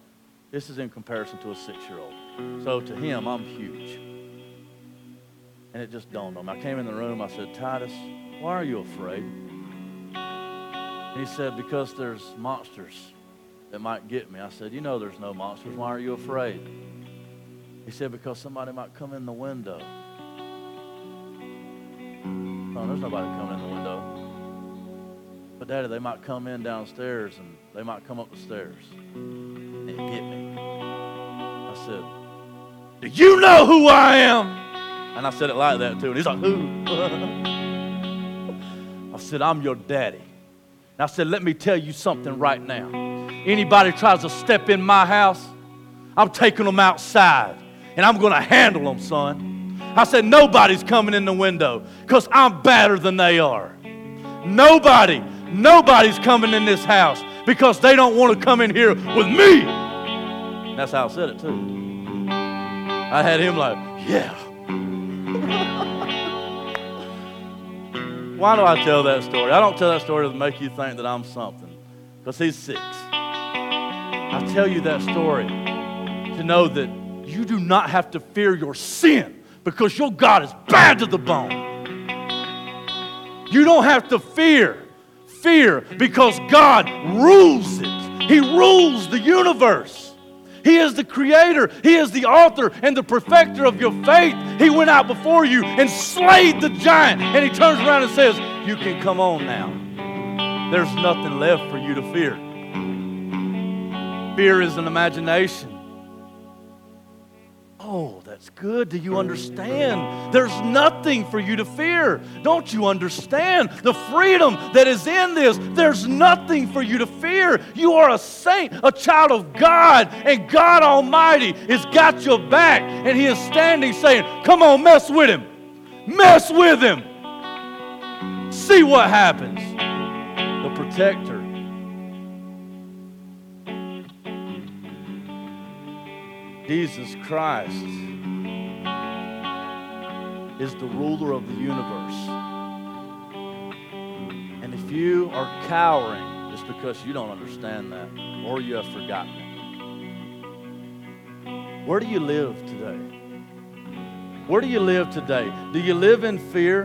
this is in comparison to a six-year-old. So to him, I'm huge. And it just dawned on me. I came in the room, I said, Titus, why are you afraid? He said, because there's monsters that might get me. I said, you know there's no monsters. Why are you afraid? He said, because somebody might come in the window. No, there's nobody coming in the window. But, Daddy, they might come in downstairs, and they might come up the stairs and get me. I said, do you know who I am? And I said it like that, too. And he's like, who? I said, I'm your daddy. And I said, let me tell you something right now. Anybody tries to step in my house, I'm taking them outside, and I'm going to handle them, son. I said, nobody's coming in the window because I'm badder than they are. Nobody, nobody's coming in this house because they don't want to come in here with me. And that's how I said it, too. I had him like, yeah. Why do I tell that story? I don't tell that story to make you think that I'm something, because he's six. I tell you that story to know that you do not have to fear your sin because your God is bad to the bone. You don't have to fear, fear because God rules it. He rules the universe. He is the creator. He is the author and the perfecter of your faith. He went out before you and slayed the giant. And he turns around and says, you can come on now. There's nothing left for you to fear. Fear is an imagination. Oh, that's good. Do you understand? There's nothing for you to fear. Don't you understand the freedom that is in this? There's nothing for you to fear. You are a saint, a child of God, and God Almighty has got your back, and He is standing saying, come on, mess with Him. Mess with Him. See what happens. The protector. Jesus Christ is the ruler of the universe. And if you are cowering, it's because you don't understand that or you have forgotten it. Where do you live today? Where do you live today? Do you live in fear?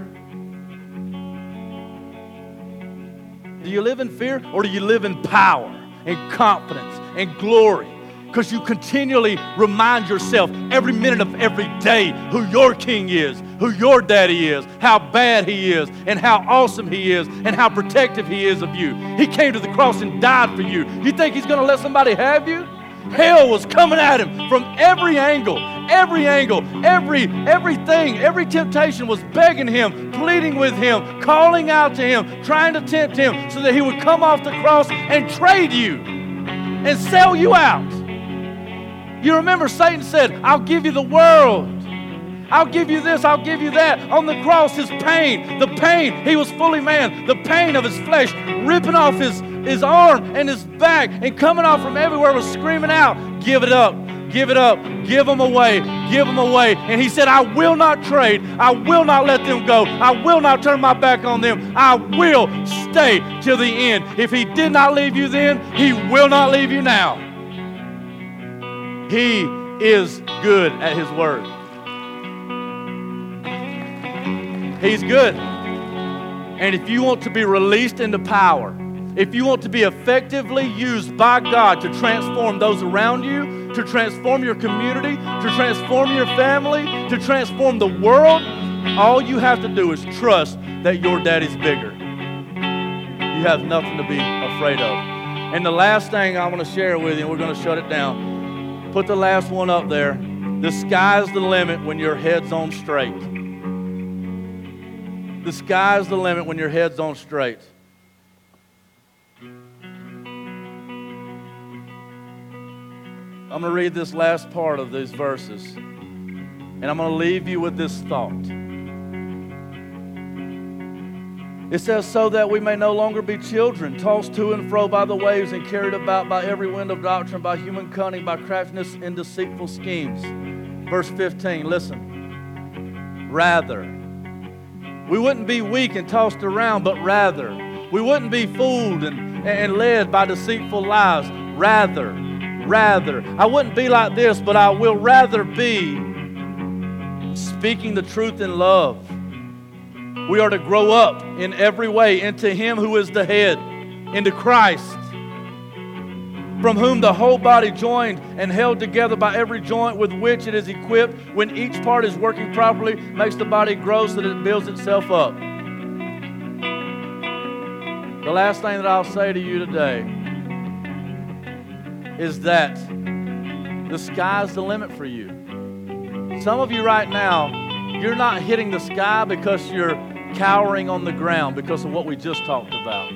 Do you live in fear or do you live in power and confidence and glory? Because you continually remind yourself every minute of every day who your king is, who your daddy is, how bad he is, and how awesome he is, and how protective he is of you. He came to the cross and died for you. You think he's going to let somebody have you? Hell was coming at him from every angle, every angle, every, everything, every temptation was begging him, pleading with him, calling out to him, trying to tempt him so that he would come off the cross and trade you and sell you out. You remember Satan said, I'll give you the world. I'll give you this, I'll give you that. On the cross, his pain, the pain, he was fully man, the pain of his flesh, ripping off his, his arm and his back and coming off from everywhere was screaming out, give it up, give it up, give them away, give them away. And he said, I will not trade, I will not let them go, I will not turn my back on them, I will stay till the end. If he did not leave you then, he will not leave you now. He is good at His word. He's good. And if you want to be released into power, if you want to be effectively used by God to transform those around you, to transform your community, to transform your family, to transform the world, all you have to do is trust that your daddy's bigger. You have nothing to be afraid of. And the last thing I want to share with you, and we're going to shut it down. Put the last one up there. The sky's the limit when your head's on straight. The sky's the limit when your head's on straight. I'm going to read this last part of these verses, and I'm going to leave you with this thought. It says, so that we may no longer be children, tossed to and fro by the waves and carried about by every wind of doctrine, by human cunning, by craftiness and deceitful schemes. Verse fifteen, listen. Rather, we wouldn't be weak and tossed around, but rather, we wouldn't be fooled and, and led by deceitful lies. Rather, rather, I wouldn't be like this, but I will rather be speaking the truth in love. We are to grow up in every way into Him who is the head, into Christ, from whom the whole body joined and held together by every joint with which it is equipped, when each part is working properly, makes the body grow so that it builds itself up. The last thing that I'll say to you today is that the sky's the limit for you. Some of you right now, you're not hitting the sky because you're cowering on the ground because of what we just talked about.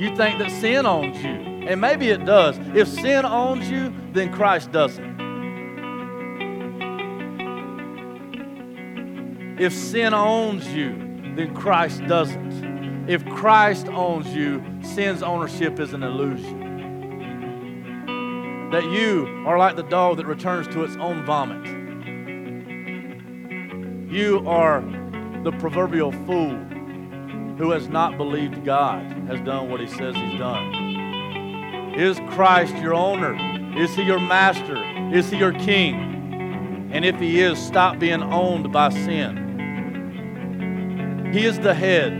You think that sin owns you, and maybe it does. If sin owns you, then Christ doesn't. If sin owns you, then Christ doesn't. If Christ owns you, sin's ownership is an illusion. That you are like the dog that returns to its own vomit. You are the proverbial fool who has not believed God has done what He says He's done. Is Christ your owner? Is He your master? Is He your king? And if He is, stop being owned by sin. He is the head.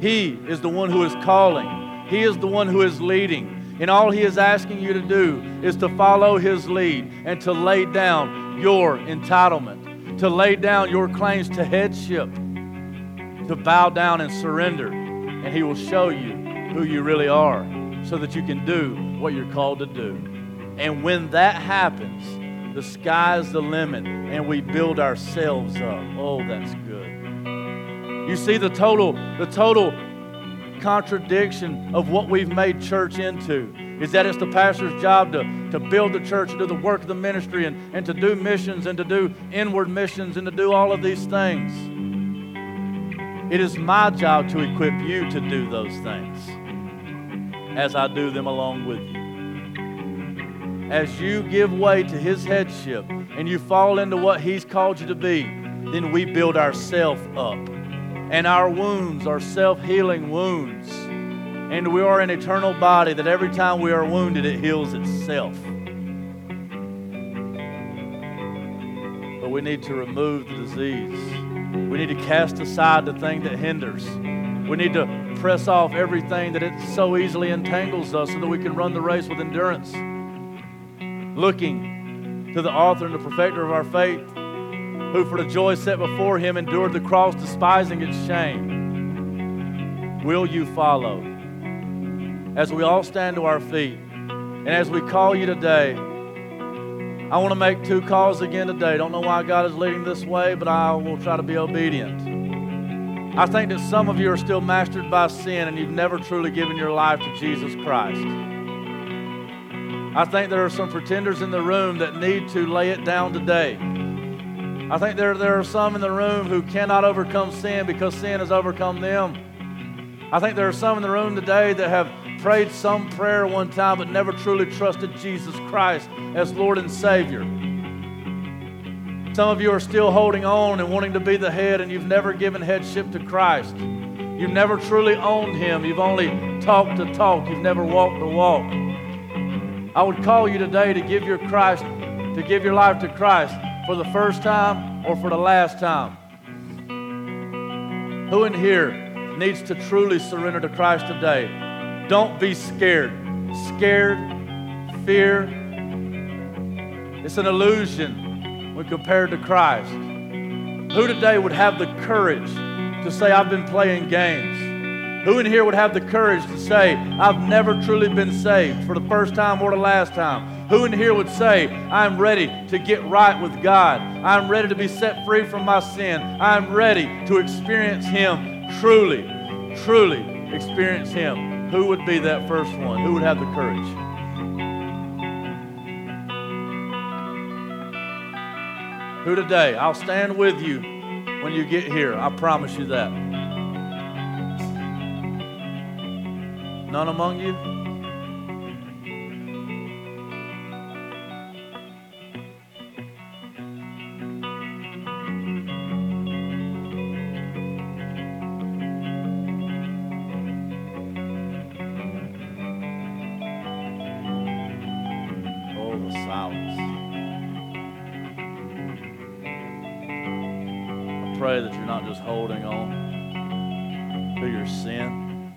He is the one who is calling. He is the one who is leading. And all He is asking you to do is to follow His lead and to lay down your entitlement, to lay down your claims to headship, to bow down and surrender, and He will show you who you really are so that you can do what you're called to do. And when that happens, The sky's the limit, and we build ourselves up. Oh, that's good. You see the total, the total contradiction of what we've made church into is that it's the pastor's job to, to build the church, to do the work of the ministry, and, and to do missions, and to do inward missions, and to do all of these things. It is my job to equip you to do those things as I do them along with you. As you give way to His headship and you fall into what He's called you to be, then we build ourselves up. And our wounds are self-healing wounds. And we are an eternal body that every time we are wounded, it heals itself. But we need to remove the disease. We need to cast aside the thing that hinders. We need to press off everything that it so easily entangles us so that we can run the race with endurance. Looking to the author and the perfecter of our faith, who for the joy set before Him endured the cross, despising its shame. Will you follow? As we all stand to our feet, and as we call you today, I want to make two calls again today. Don't know why God is leading this way, but I will try to be obedient. I think that some of you are still mastered by sin and you've never truly given your life to Jesus Christ. I think there are some pretenders in the room that need to lay it down today. I think there, there are some in the room who cannot overcome sin because sin has overcome them. I think there are some in the room today that have prayed some prayer one time but never truly trusted Jesus Christ as Lord and Savior. Some of you are still holding on and wanting to be the head, and you've never given headship to Christ. You've never truly owned Him. You've only talked the talk. You've never walked the walk. I would call you today to give your Christ, to give your life to Christ for the first time or for the last time. Who in here needs to truly surrender to Christ today? Don't be scared. Scared, fear, it's an illusion when compared to Christ. Who today would have the courage to say, I've been playing games? Who in here would have the courage to say, I've never truly been saved for the first time or the last time? Who in here would say, I'm ready to get right with God. I'm ready to be set free from my sin. I'm ready to experience Him. Truly, truly experience Him. Who would be that first one? Who would have the courage? Who today? I'll stand with you when you get here. I promise you that. None among you? Pray that you're not just holding on to your sin,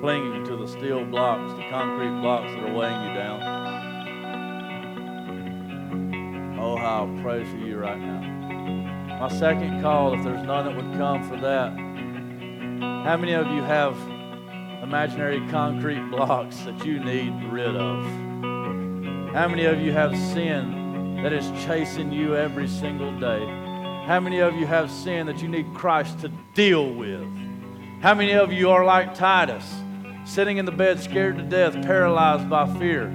clinging to the steel blocks, the concrete blocks that are weighing you down. Oh, how I pray for you right now. My second call, if there's none that would come for that, how many of you have imaginary concrete blocks that you need rid of? How many of you have sin that is chasing you every single day? How many of you have sin that you need Christ to deal with? How many of you are like Titus, sitting in the bed scared to death, paralyzed by fear?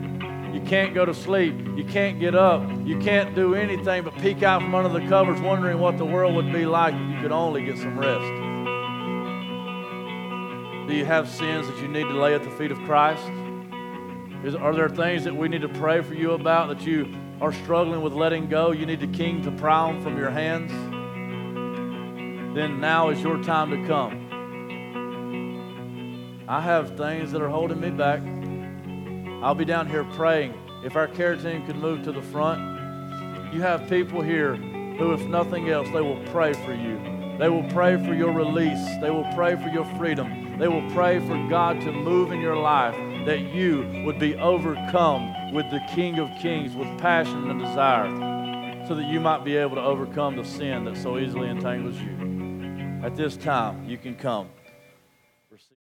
You can't go to sleep. You can't get up. You can't do anything but peek out from under the covers wondering what the world would be like if you could only get some rest. Do you have sins that you need to lay at the feet of Christ? Is, are there things that we need to pray for you about that you are struggling with letting go? You need the King to pry them from your hands. Then now is your time to come. I have things that are holding me back. I'll be down here praying. If our care team could move to the front, you have people here who, if nothing else, they will pray for you. They will pray for your release. They will pray for your freedom. They will pray for God to move in your life, that you would be overcome with the King of Kings, with passion and desire, so that you might be able to overcome the sin that so easily entangles you. At this time, you can come.